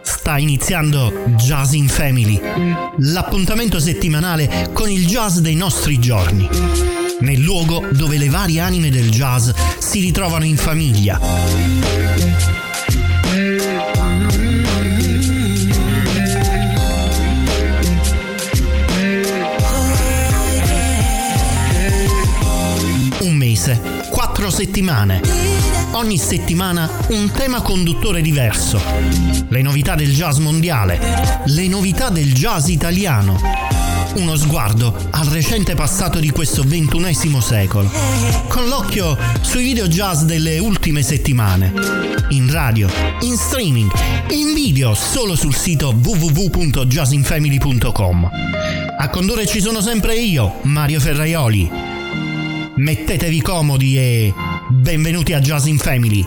Sta iniziando Jazz in Family, l'appuntamento settimanale con il jazz dei nostri giorni, nel luogo dove le varie anime del jazz si ritrovano in famiglia. Un mese, 4 settimane. Ogni settimana un tema conduttore diverso. Le novità del jazz mondiale, le novità del jazz italiano. Uno sguardo al recente passato di questo XXI secolo, con l'occhio sui video jazz delle ultime settimane. In radio, in streaming, in video solo sul sito www.jazzinfamily.com. A condurre ci sono sempre io, Mario Ferraioli. Mettetevi comodi e benvenuti a Jazz in Family.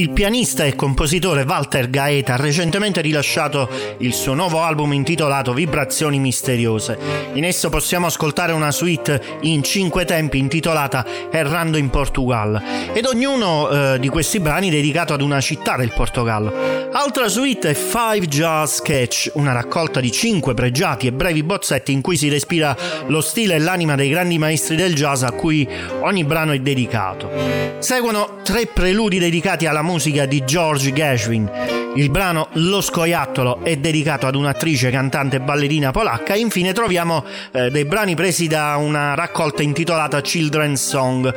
Il pianista e compositore Walter Gaeta ha recentemente rilasciato il suo nuovo album intitolato Vibrazioni Misteriose. In esso possiamo ascoltare una suite in 5 tempi intitolata Errando in Portogallo, ed ognuno di questi brani dedicato ad una città del Portogallo. Altra suite è Five Jazz Sketch, una raccolta di 5 pregiati e brevi bozzetti in cui si respira lo stile e l'anima dei grandi maestri del jazz a cui ogni brano è dedicato. Seguono 3 preludi dedicati alla musica di George Gershwin. Il brano Lo scoiattolo è dedicato ad un'attrice, cantante e ballerina polacca. Infine troviamo dei brani presi da una raccolta intitolata Children's Song.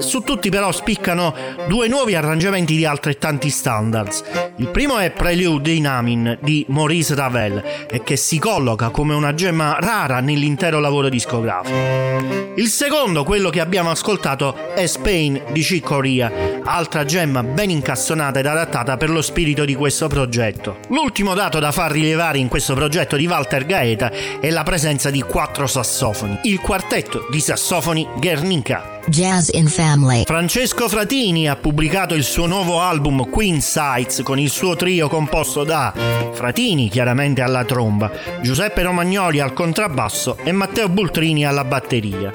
Su tutti però spiccano 2 nuovi arrangiamenti di altrettanti standards. Il primo è Prelude in Amin di Maurice Ravel, e che si colloca come una gemma rara nell'intero lavoro discografico. Il secondo, quello che abbiamo ascoltato, è Spain di Chick Corea, altra gemma ben incastonata ed adattata per lo spirito di questo progetto. L'ultimo dato da far rilevare in questo progetto di Walter Gaeta è la presenza di 4 sassofoni, il quartetto di sassofoni Gernica. Jazz in Family. Francesco Fratini ha pubblicato il suo nuovo album Queen Sides con il suo trio composto da Fratini, chiaramente alla tromba, Giuseppe Romagnoli al contrabbasso e Matteo Bultrini alla batteria.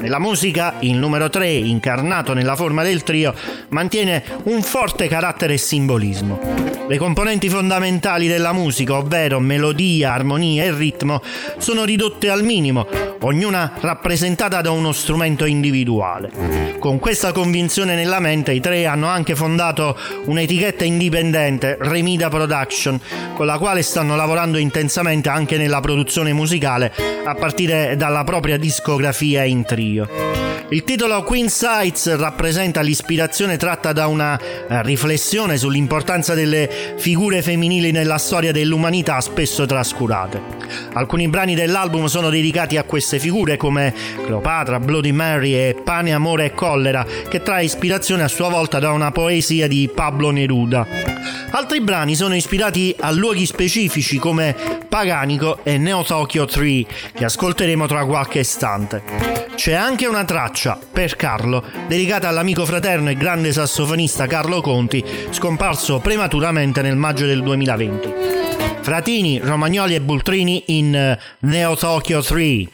Nella musica, il numero 3, incarnato nella forma del trio, mantiene un forte carattere e simbolismo. Le componenti fondamentali della musica, ovvero melodia, armonia e ritmo, sono ridotte al minimo, ognuna rappresentata da uno strumento individuale. Con questa convinzione nella mente, i tre hanno anche fondato un'etichetta indipendente, Remida Production, con la quale stanno lavorando intensamente anche nella produzione musicale, a partire dalla propria discografia in trio. Il titolo Queen Sides rappresenta l'ispirazione tratta da una riflessione sull'importanza delle figure femminili nella storia dell'umanità, spesso trascurate. Alcuni brani dell'album sono dedicati a queste figure, come Cleopatra, Bloody Mary e Pane, Amore e collera, che trae ispirazione a sua volta da una poesia di Pablo Neruda. Altri brani sono ispirati a luoghi specifici come Paganico e Neo Tokyo 3, che ascolteremo tra qualche istante. C'è anche una traccia, Per Carlo, dedicata all'amico fraterno e grande sassofonista Carlo Conti, scomparso prematuramente nel maggio del 2020. Fratini, Romagnoli e Bultrini in Neo Tokyo 3.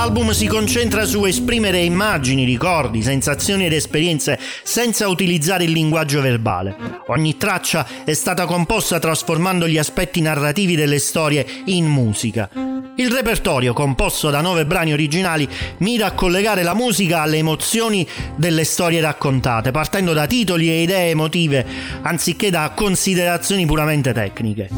L'album si concentra su esprimere immagini, ricordi, sensazioni ed esperienze senza utilizzare il linguaggio verbale. Ogni traccia è stata composta trasformando gli aspetti narrativi delle storie in musica. Il repertorio, composto da 9 brani originali, mira a collegare la musica alle emozioni delle storie raccontate, partendo da titoli e idee emotive, anziché da considerazioni puramente tecniche.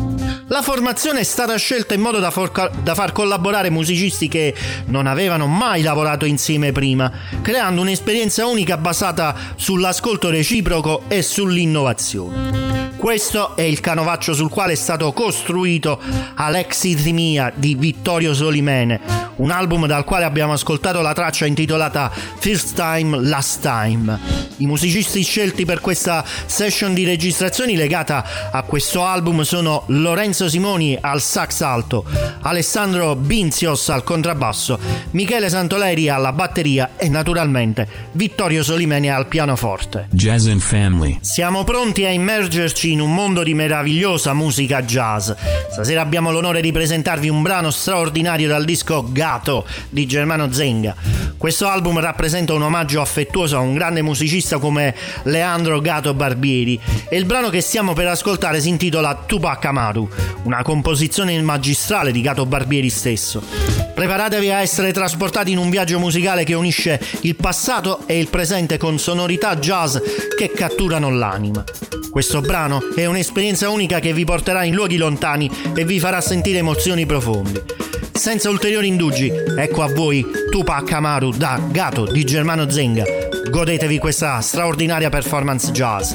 La formazione è stata scelta in modo da far collaborare musicisti che non avevano mai lavorato insieme prima, creando un'esperienza unica basata sull'ascolto reciproco e sull'innovazione. Questo è il canovaccio sul quale è stato costruito Alexithymia di Vittorio Solimene, un album dal quale abbiamo ascoltato la traccia intitolata First Time, Last Time. I musicisti scelti per questa session di registrazioni legata a questo album sono Lorenzo Simoni al sax alto, Alessandro Binzios al contrabbasso, Michele Santoleri alla batteria e naturalmente Vittorio Solimene al pianoforte. Jazz and Family. Siamo pronti a immergerci in un mondo di meravigliosa musica jazz. Stasera abbiamo l'onore di presentarvi un brano straordinario dal disco Gato di Germano Zenga. Questo album rappresenta un omaggio affettuoso a un grande musicista come Leandro Gato Barbieri e il brano che stiamo per ascoltare si intitola Tupac Amaru, una composizione magistrale di Gato Barbieri stesso. Preparatevi a essere trasportati in un viaggio musicale che unisce il passato e il presente con sonorità jazz che catturano l'anima. Questo brano è un'esperienza unica che vi porterà in luoghi lontani e vi farà sentire emozioni profonde. Senza ulteriori indugi, ecco a voi Tupac Amaru da Gato di Germano Zenga. Godetevi questa straordinaria performance jazz.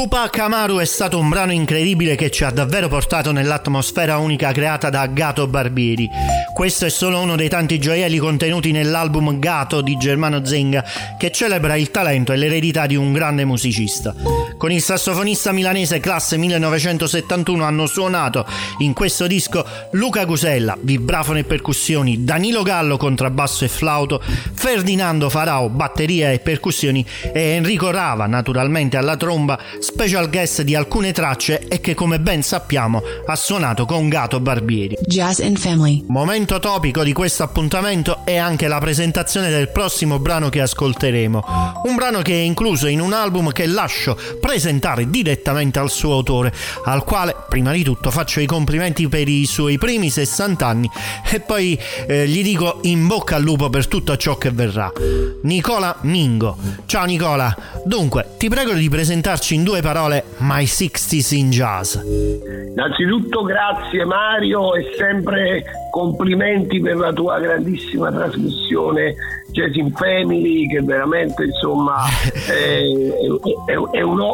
Tupac Amaru è stato un brano incredibile che ci ha davvero portato nell'atmosfera unica creata da Gato Barbieri. Questo è solo uno dei tanti gioielli contenuti nell'album Gato di Germano Zenga, che celebra il talento e l'eredità di un grande musicista. Con il sassofonista milanese classe 1971 hanno suonato in questo disco Luca Gusella, vibrafono e percussioni, Danilo Gallo, contrabbasso e flauto, Ferdinando Farao, batteria e percussioni, e Enrico Rava, naturalmente alla tromba, special guest di alcune tracce e che, come ben sappiamo, ha suonato con Gato Barbieri. Jazz and Family. Momento topico di questo appuntamento è anche la presentazione del prossimo brano che ascolteremo, un brano che è incluso in un album che lascio presentare direttamente al suo autore, al quale prima di tutto faccio i complimenti per i suoi primi 60 anni e poi gli dico in bocca al lupo per tutto ciò che verrà. Nicola Mingo. Ciao Nicola, dunque ti prego di presentarci in due parole My 60s in Jazz. Innanzitutto grazie Mario e sempre complimenti per la tua grandissima trasmissione Jazz in Family, che veramente insomma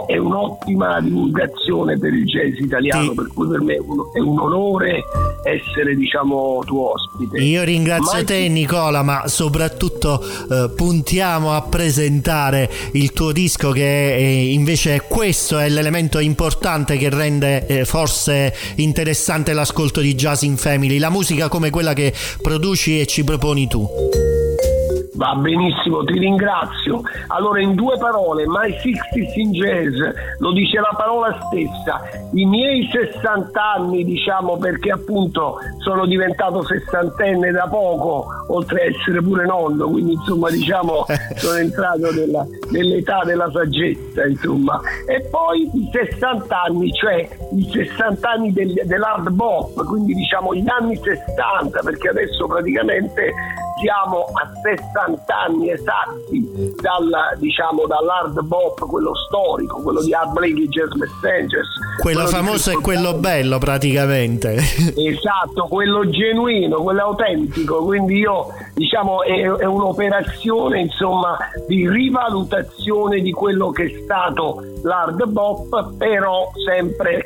è un'ottima divulgazione per il jazz italiano, sì. Per cui per me è un onore essere, diciamo, tuo ospite. Io ringrazio te Nicola, ma soprattutto puntiamo a presentare il tuo disco, che invece questo è l'elemento importante che rende forse interessante l'ascolto di Jazz in Family, la musica come quella che produci e ci proponi tu. Va benissimo, ti ringrazio. Allora, in due parole, My 60s in Jazz, lo dice la parola stessa, i miei 60 anni, diciamo, perché appunto sono diventato sessantenne da poco, oltre a essere pure nonno, quindi insomma diciamo sono entrato nell'età della saggezza, insomma. E poi i 60 anni, cioè i 60 anni dell'hard bop, quindi diciamo gli anni 60, perché adesso praticamente siamo a 60 anni esatti dall'hard bop, quello storico, quello di Art Blakey, Jazz Messengers, quello famoso e quello bello praticamente, esatto, quello genuino, quello autentico. Quindi io diciamo è un'operazione insomma di rivalutazione di quello che è stato l'hard bop, però sempre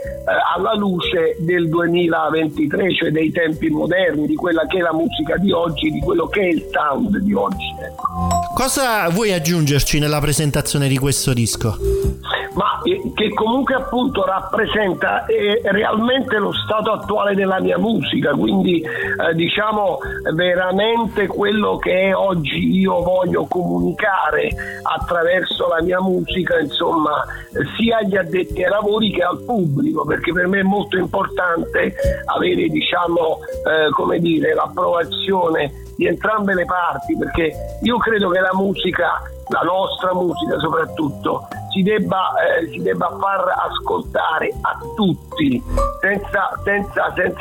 alla luce del 2023, cioè dei tempi moderni, di quella che è la musica di oggi, di quello che è il sound di oggi. Cosa vuoi aggiungerci nella presentazione di questo disco? Ma che comunque appunto rappresenta realmente lo stato attuale della mia musica, quindi diciamo veramente quello che oggi io voglio comunicare attraverso la mia musica, insomma, sia agli addetti ai lavori che al pubblico, perché per me è molto importante avere, diciamo, come dire, l'approvazione di entrambe le parti, perché io credo che la musica, la nostra musica soprattutto, si debba far ascoltare a tutti senza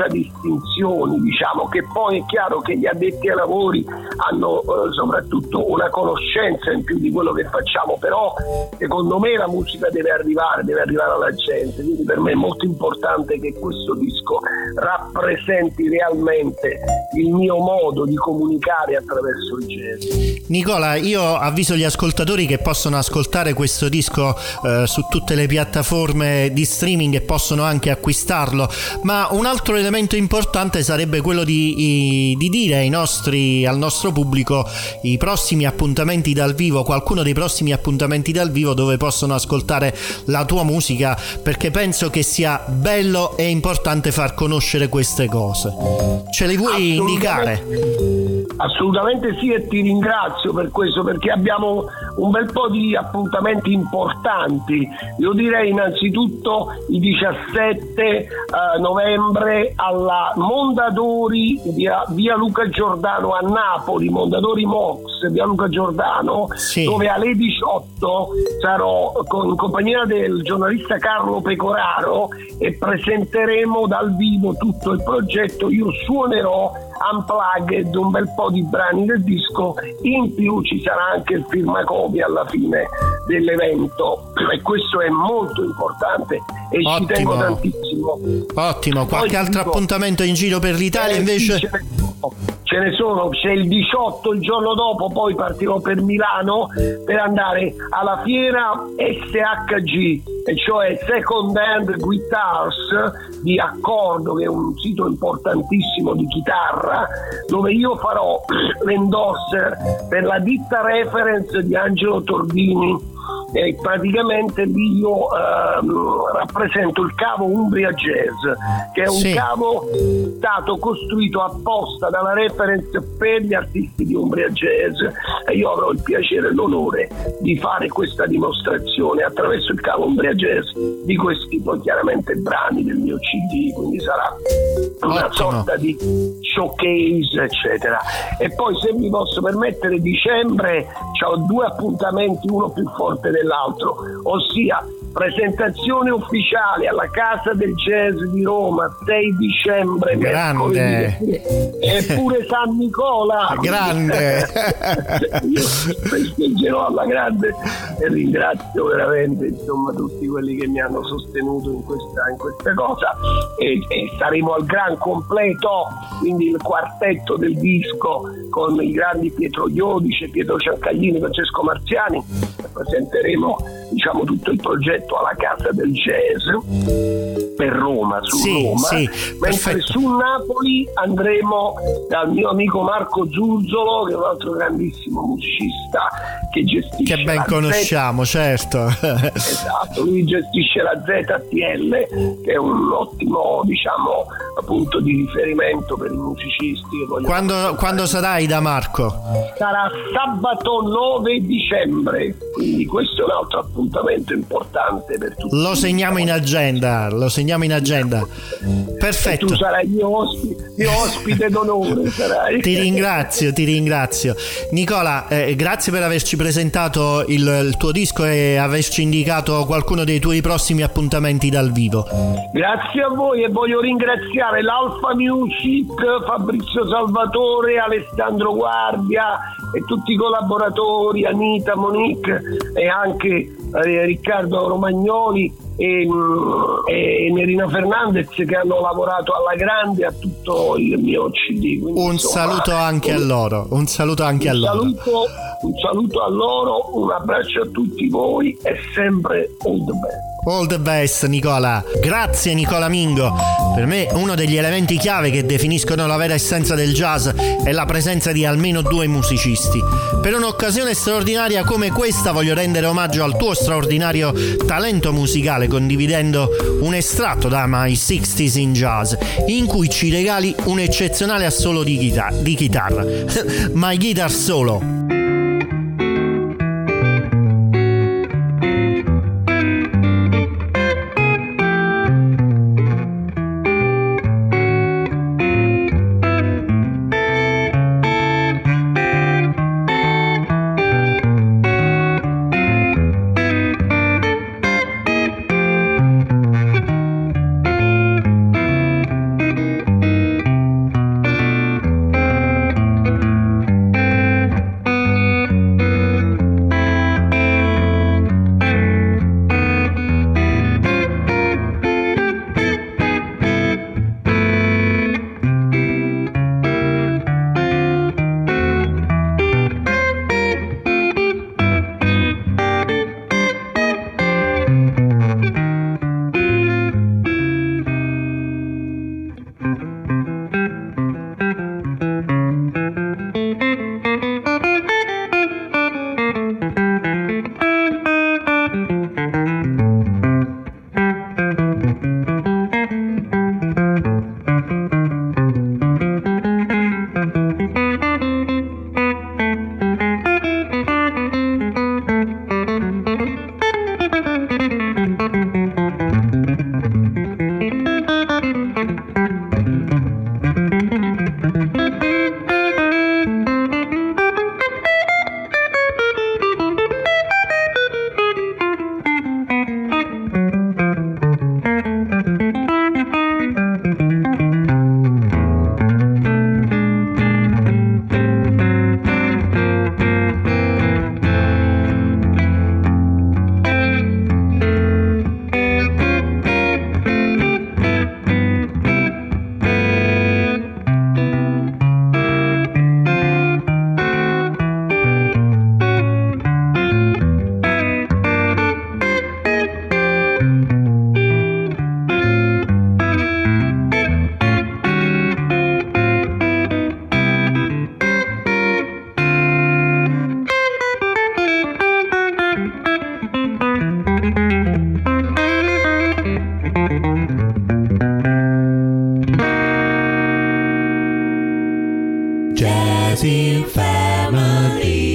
distinzioni, diciamo. Che poi è chiaro che gli addetti ai lavori hanno soprattutto una conoscenza in più di quello che facciamo, però secondo me la musica deve arrivare alla gente, quindi per me è molto importante che questo disco rappresenti realmente il mio modo di comunicare attraverso il jazz. Nicola, io avviso gli ascoltatori che possono ascoltare questo disco su tutte le piattaforme di streaming e possono anche acquistarlo, ma un altro elemento importante sarebbe quello di dire al nostro pubblico i prossimi appuntamenti dal vivo, qualcuno dei prossimi appuntamenti dal vivo dove possono ascoltare la tua musica, perché penso che sia bello e importante far conoscere queste cose. Ce le vuoi indicare? Assolutamente sì, e ti ringrazio per questo, perché abbiamo un bel po' di appuntamenti importanti. Io direi innanzitutto il 17 novembre alla Mondadori, via Luca Giordano a Napoli, Mondadori Mox, via Luca Giordano, sì. Dove alle 18 sarò in compagnia del giornalista Carlo Pecoraro e presenteremo dal vivo tutto il progetto. Io suonerò unplugged un bel po' di brani del disco, in più ci sarà anche il firmacopia alla fine dell'evento, e questo è molto importante e ottimo. Ci tengo tantissimo. Ottimo, qualche altro appuntamento in giro per l'Italia invece? C'è ce ne sono, c'è il 18, il giorno dopo poi partirò per Milano per andare alla fiera SHG, e cioè Second Hand Guitars di Accordo, che è un sito importantissimo di chitarra, dove io farò l'endorser per la ditta Reference di Angelo Tordini, e praticamente io rappresento il cavo Umbria Jazz, che è un cavo stato costruito apposta dalla Reference per gli artisti di Umbria Jazz, e io avrò il piacere e l'onore di fare questa dimostrazione attraverso il cavo Umbria Jazz di questi poi chiaramente brani del mio CD, quindi sarà una sorta di showcase eccetera. E poi, se mi posso permettere, dicembre c'ho due appuntamenti, uno più forte dell'altro, ossia presentazione ufficiale alla Casa del Jazz di Roma 6 dicembre, grande, eppure San Nicola grande. Io festeggerò alla grande e ringrazio veramente, insomma, tutti quelli che mi hanno sostenuto in questa cosa, e saremo al gran completo, quindi il quartetto del disco con i grandi Pietro Iodice, Pietro Ciancaglini, Francesco Marziani. Presenteremo, diciamo, tutto il progetto alla Casa del Jazz per Roma, Roma, mentre su Napoli andremo dal mio amico Marco Zuzzolo, che è un altro grandissimo musicista che gestisce, che ben conosciamo, certo. Esatto, lui gestisce la ZTL, che è un ottimo, diciamo, punto di riferimento per i musicisti. Quando sarai da Marco? Sarà sabato 9 dicembre, quindi questo è un altro appuntamento importante per tutti. Lo segniamo in agenda. Perfetto. E tu sarai il mio ospite d'onore. Sarai. Ti ringrazio. Nicola, grazie per averci presentato il tuo disco e averci indicato qualcuno dei tuoi prossimi appuntamenti dal vivo. Grazie a voi, e voglio ringraziare l'Alfa Music, Fabrizio Salvatore, Alessandro Guardia e tutti i collaboratori, Anita, Monique e anche Riccardo Romagnoli e Nerina Fernandez, che hanno lavorato alla grande a tutto il mio CD. Quindi, un saluto anche a loro, un abbraccio a tutti voi e sempre all the best. All the best, Nicola. Grazie, Nicola Mingo. Per me uno degli elementi chiave che definiscono la vera essenza del jazz è la presenza di almeno due musicisti. Per un'occasione straordinaria come questa voglio rendere omaggio al tuo straordinario talento musicale condividendo un estratto da My 60s in Jazz, in cui ci regali un eccezionale assolo di chitarra. My Guitar Solo. Jazz in Family.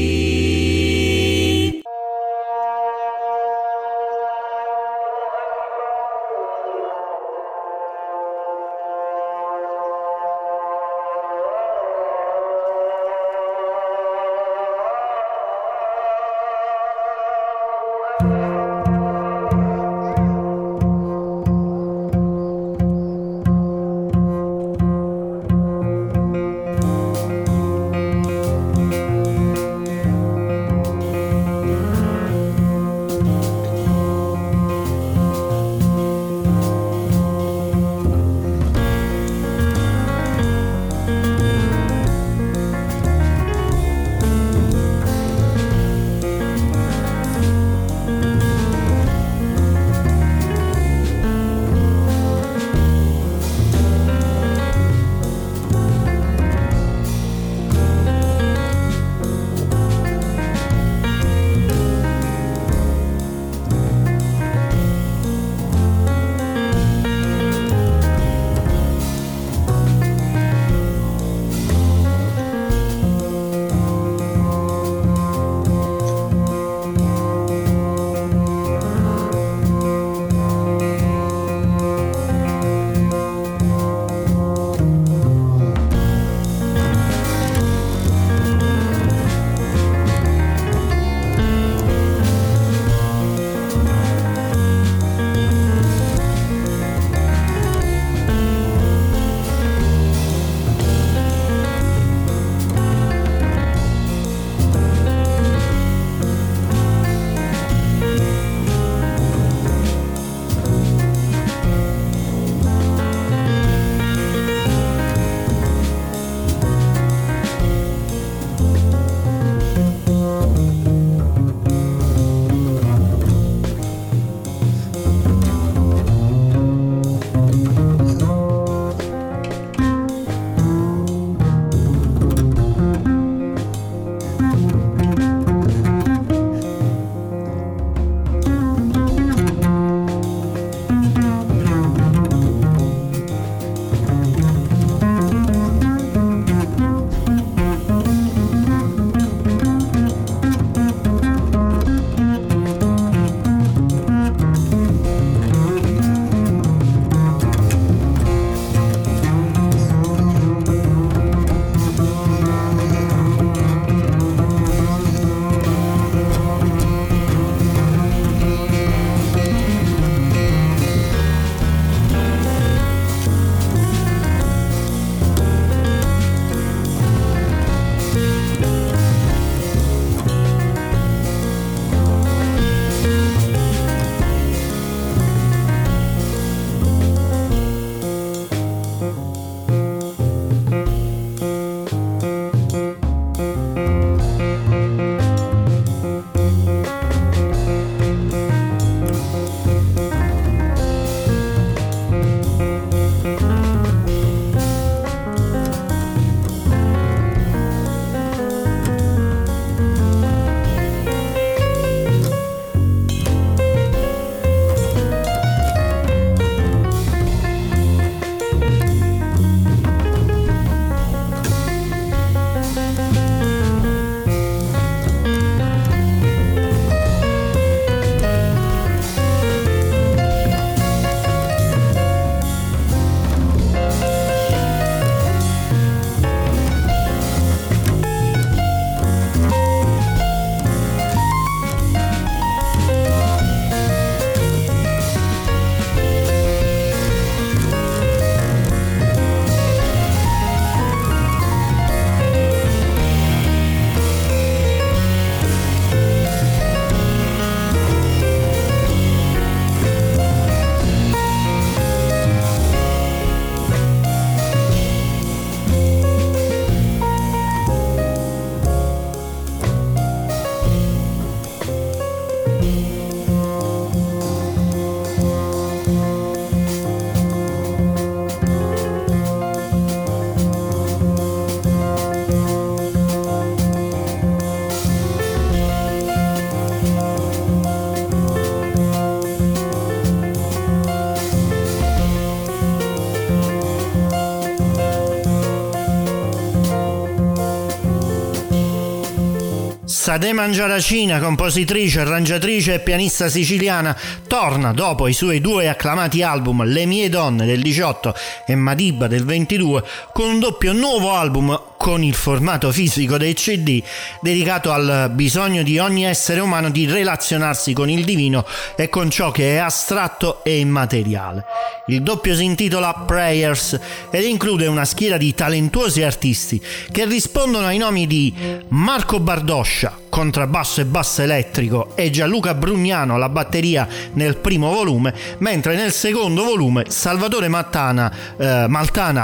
Sade Mangiaracina, compositrice, arrangiatrice e pianista siciliana, torna dopo i suoi due acclamati album Le mie donne del 18 e Madiba del 22 con un doppio nuovo album con il formato fisico dei CD dedicato al bisogno di ogni essere umano di relazionarsi con il divino e con ciò che è astratto e immateriale. Il doppio si intitola Prayers ed include una schiera di talentuosi artisti che rispondono ai nomi di Marco Bardoscia, contrabbasso e basso elettrico, e Gianluca Brugnano alla batteria nel primo volume, mentre nel secondo volume Salvatore Maltana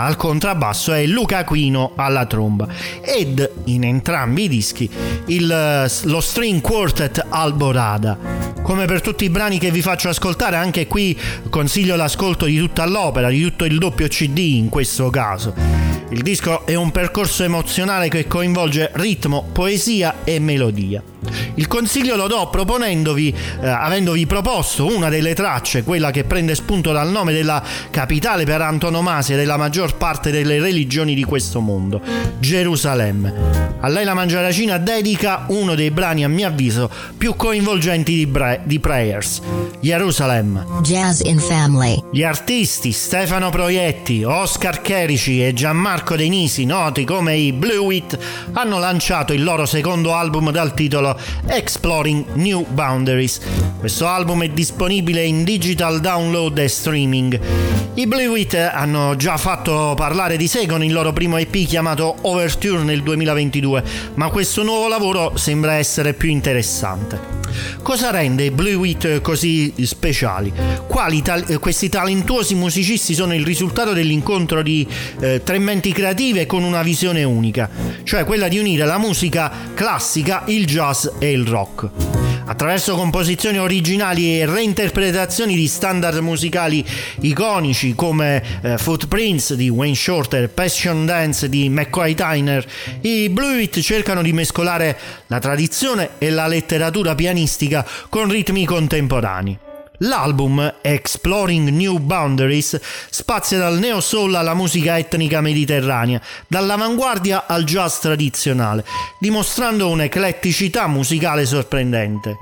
al contrabbasso e Luca Aquino alla tromba. Ed in entrambi i dischi lo string quartet Alborada. Come per tutti i brani che vi faccio ascoltare, anche qui consiglio l'ascolto di tutta l'opera, di tutto il doppio CD in questo caso. Il disco è un percorso emozionale che coinvolge ritmo, poesia e melodia. Il consiglio lo do avendovi proposto una delle tracce, quella che prende spunto dal nome della capitale per antonomasia della maggior parte delle religioni di questo mondo, Gerusalemme. A lei la Mangiaracina dedica uno dei brani, a mio avviso, più coinvolgenti di Prayers, Jerusalem. Jazz in Family. Gli artisti Stefano Proietti, Oscar Cherici e Gianmarco De Nisi, noti come i Blewett, hanno lanciato il loro secondo album dal titolo Exploring New Boundaries. Questo album è disponibile in digital download e streaming. I Blewett hanno già fatto parlare di sé con il loro primo EP chiamato Overture nel 2022, ma questo nuovo lavoro sembra essere più interessante. Cosa rende i Blewett così speciali? Questi talentuosi musicisti sono il risultato dell'incontro di tre menti creative con una visione unica, cioè quella di unire la musica classica, il jazz e il rock. Attraverso composizioni originali e reinterpretazioni di standard musicali iconici come Footprints di Wayne Shorter, Passion Dance di McCoy Tyner, i Blewett cercano di mescolare la tradizione e la letteratura pianistica con ritmi contemporanei. L'album Exploring New Boundaries spazia dal neo soul alla musica etnica mediterranea, dall'avanguardia al jazz tradizionale, dimostrando un'ecletticità musicale sorprendente.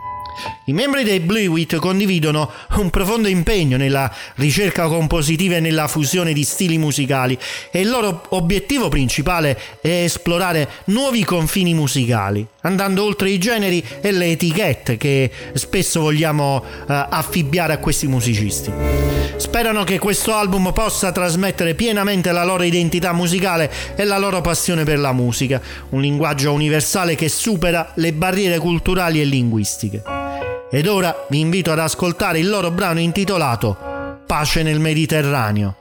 I membri dei Blewett condividono un profondo impegno nella ricerca compositiva e nella fusione di stili musicali, e il loro obiettivo principale è esplorare nuovi confini musicali, andando oltre i generi e le etichette che spesso vogliamo affibbiare a questi musicisti. Sperano che questo album possa trasmettere pienamente la loro identità musicale e la loro passione per la musica, un linguaggio universale che supera le barriere culturali e linguistiche. Ed ora vi invito ad ascoltare il loro brano intitolato Pace nel Mediterraneo.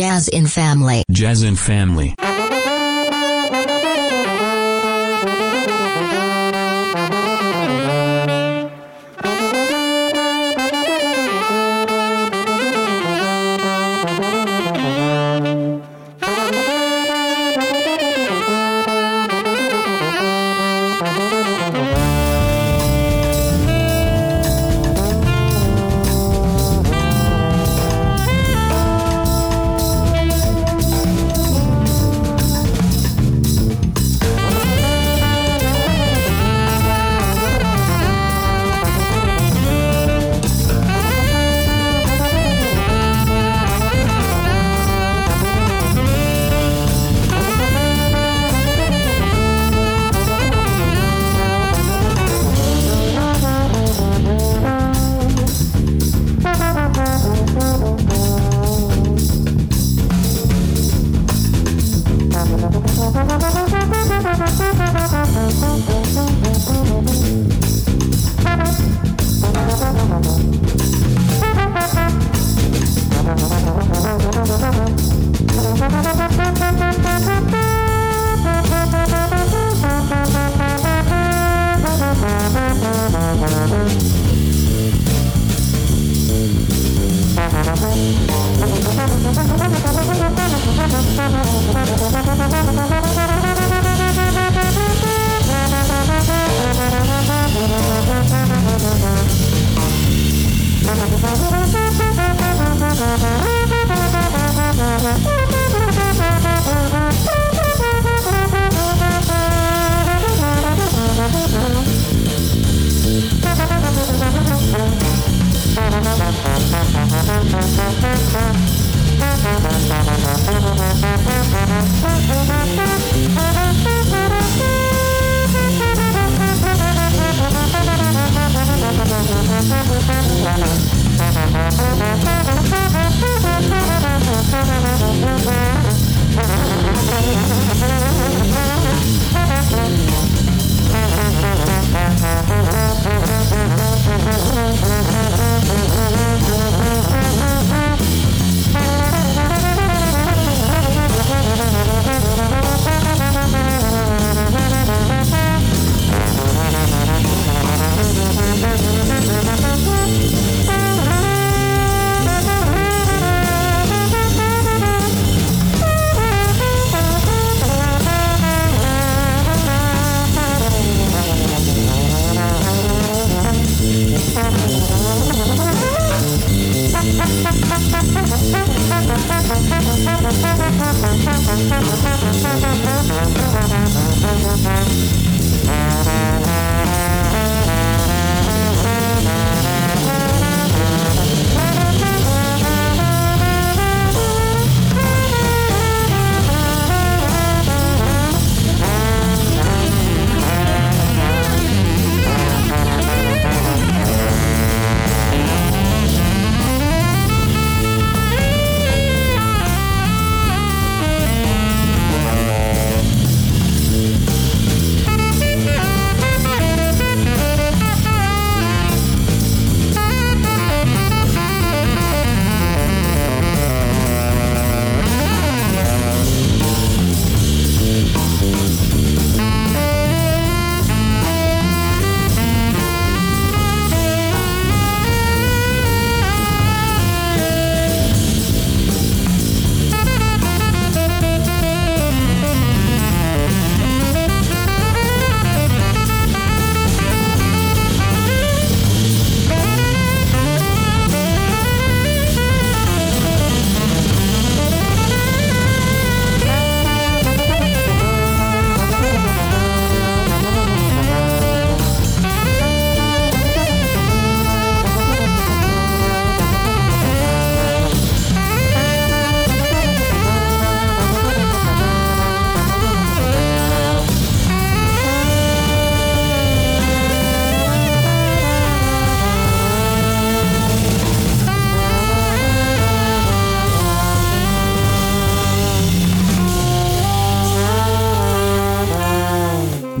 Jazz in Family. Jazz in Family.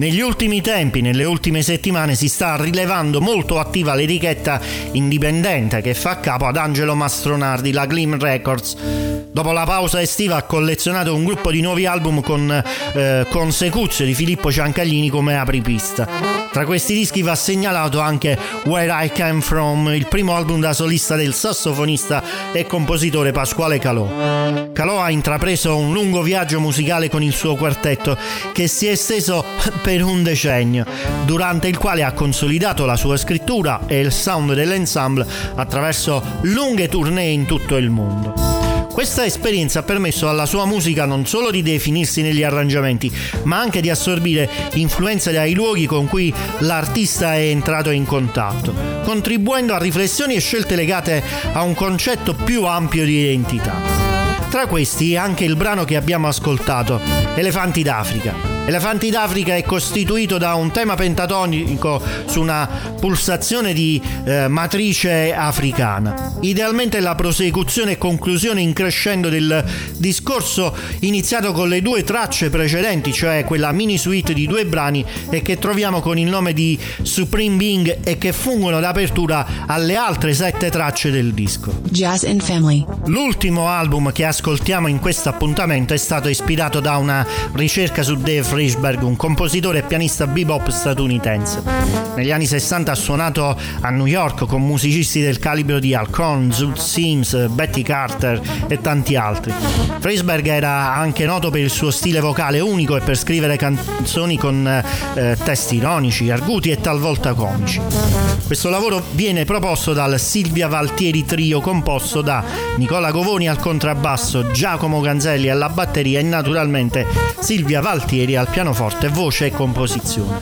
Negli ultimi tempi, nelle ultime settimane, si sta rilevando molto attiva l'etichetta indipendente che fa capo ad Angelo Mastronardi, la Gleam Records. Dopo la pausa estiva ha collezionato un gruppo di nuovi album con Secuzio di Filippo Ciancaglini come apripista. Tra questi dischi va segnalato anche Where I Came From, il primo album da solista del sassofonista e compositore Pasquale Calò. Calò ha intrapreso un lungo viaggio musicale con il suo quartetto che si è esteso per un decennio, durante il quale ha consolidato la sua scrittura e il sound dell'ensemble attraverso lunghe tournée in tutto il mondo. Questa esperienza ha permesso alla sua musica non solo di definirsi negli arrangiamenti, ma anche di assorbire influenze dai luoghi con cui l'artista è entrato in contatto, contribuendo a riflessioni e scelte legate a un concetto più ampio di identità. Tra questi anche il brano che abbiamo ascoltato, Elefanti d'Africa. Elefanti d'Africa è costituito da un tema pentatonico su una pulsazione di matrice africana. Idealmente la prosecuzione e conclusione in crescendo del discorso iniziato con le due tracce precedenti, cioè quella mini suite di due brani e che troviamo con il nome di Supreme Being e che fungono d'apertura alle altre 7 tracce del disco. Jazz and Family. L'ultimo album che ascoltiamo in questo appuntamento è stato ispirato da una ricerca su Dave Frischberg, un compositore e pianista bebop statunitense. Negli anni 60 ha suonato a New York con musicisti del calibro di Alcorn, Zoot Sims, Betty Carter e tanti altri. Frischberg era anche noto per il suo stile vocale unico e per scrivere canzoni con testi ironici, arguti e talvolta comici. Questo lavoro viene proposto dal Silvia Valtieri Trio, composto da Nicola Govoni al contrabbasso, Giacomo Ganzelli alla batteria e naturalmente Silvia Valtieri al pianoforte, voce e composizione.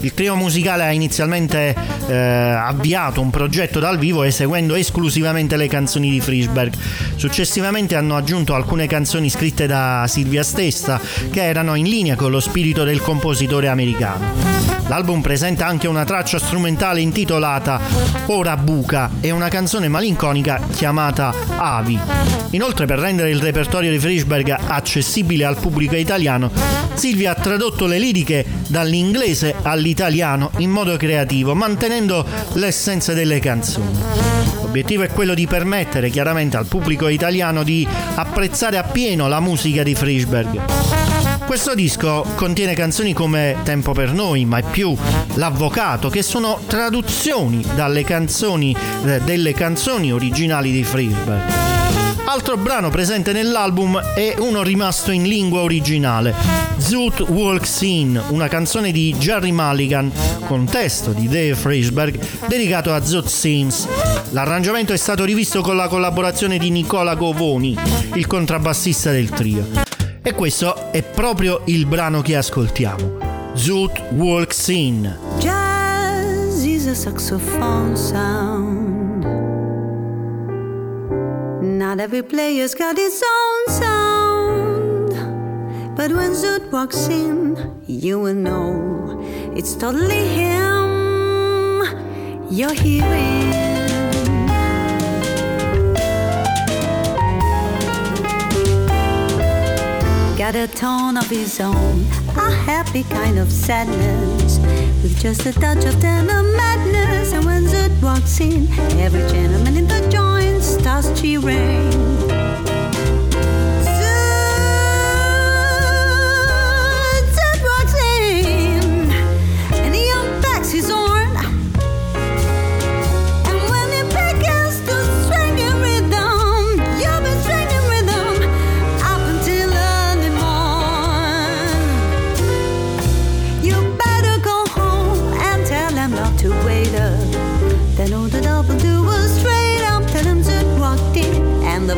Il trio musicale ha inizialmente avviato un progetto dal vivo eseguendo esclusivamente le canzoni di Frischberg. Successivamente hanno aggiunto alcune canzoni scritte da Silvia stessa che erano in linea con lo spirito del compositore americano. L'album presenta anche una traccia strumentale intitolata Ora Buca e una canzone malinconica chiamata Avi. Inoltre, per rendere il repertorio di Frischberg accessibile al pubblico italiano, Silvia ha tradotto le liriche dall'inglese all'italiano in modo creativo, mantenendo l'essenza delle canzoni. L'obiettivo è quello di permettere chiaramente al pubblico italiano di apprezzare appieno la musica di Frischberg. Questo disco contiene canzoni come Tempo per noi, Mai più, L'avvocato, che sono traduzioni dalle canzoni delle canzoni originali di Frischberg. Altro brano presente nell'album è uno rimasto in lingua originale, Zoot Walks In, una canzone di Jerry Mulligan con testo di Dave Frischberg dedicato a Zoot Sims. L'arrangiamento è stato rivisto con la collaborazione di Nicola Govoni, il contrabbassista del trio. E questo è proprio il brano che ascoltiamo. Zoot Walks In. Jazz is a saxophone sound. Not every player's got his own sound. But when Zoot walks in, you will know it's totally him you're hearing. Got a tone of his own, a happy kind of sadness, with just a touch of tender madness. And when Zoot walks in, every gentleman in the joint starts cheering. Zoot, Zoot walks in, and he unpacks his horn. And when he begins to string a rhythm, you'll be stringing rhythm up until to waiter, then order double, do a straight up, tell him Zoot walked in, and the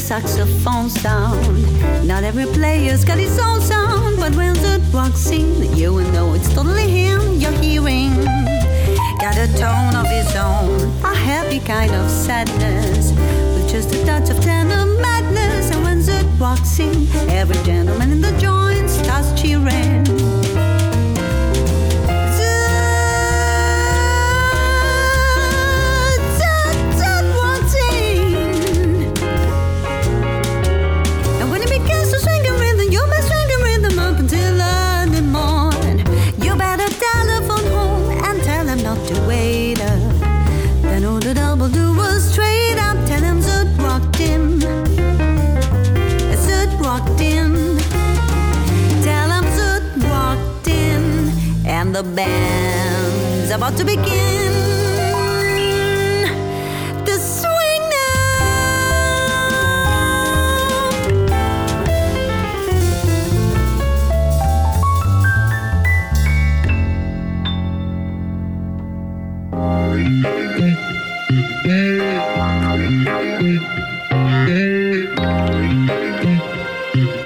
saxophone sound. Not every player's got his own sound, but when the walks in, you will know it's totally him you're hearing. Got a tone of his own, a happy kind of sadness, with just a touch of tender madness. And when the walks in, every gentleman in the joint starts cheering. The band's about to begin. The swing now.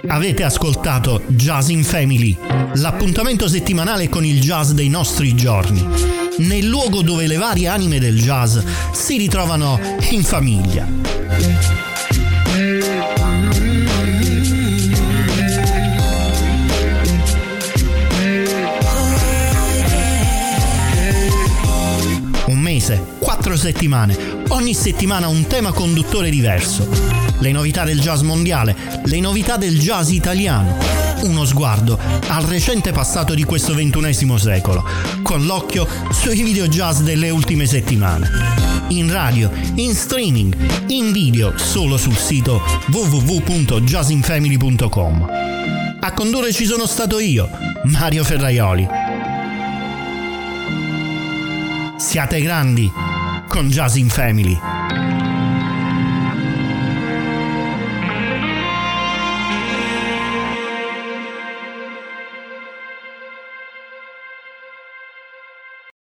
Avete ascoltato Jazz in Family, l'appuntamento settimanale con il jazz dei nostri giorni, nel luogo dove le varie anime del jazz si ritrovano in famiglia. Un mese, 4 settimane, ogni settimana un tema conduttore diverso. Le novità del jazz mondiale, le novità del jazz italiano. Uno sguardo al recente passato di questo XXI secolo, con l'occhio sui video jazz delle ultime settimane. In radio, in streaming, in video, solo sul sito www.jazzinfamily.com. A condurre ci sono stato io, Mario Ferraioli. Siate grandi con Jazz in Family.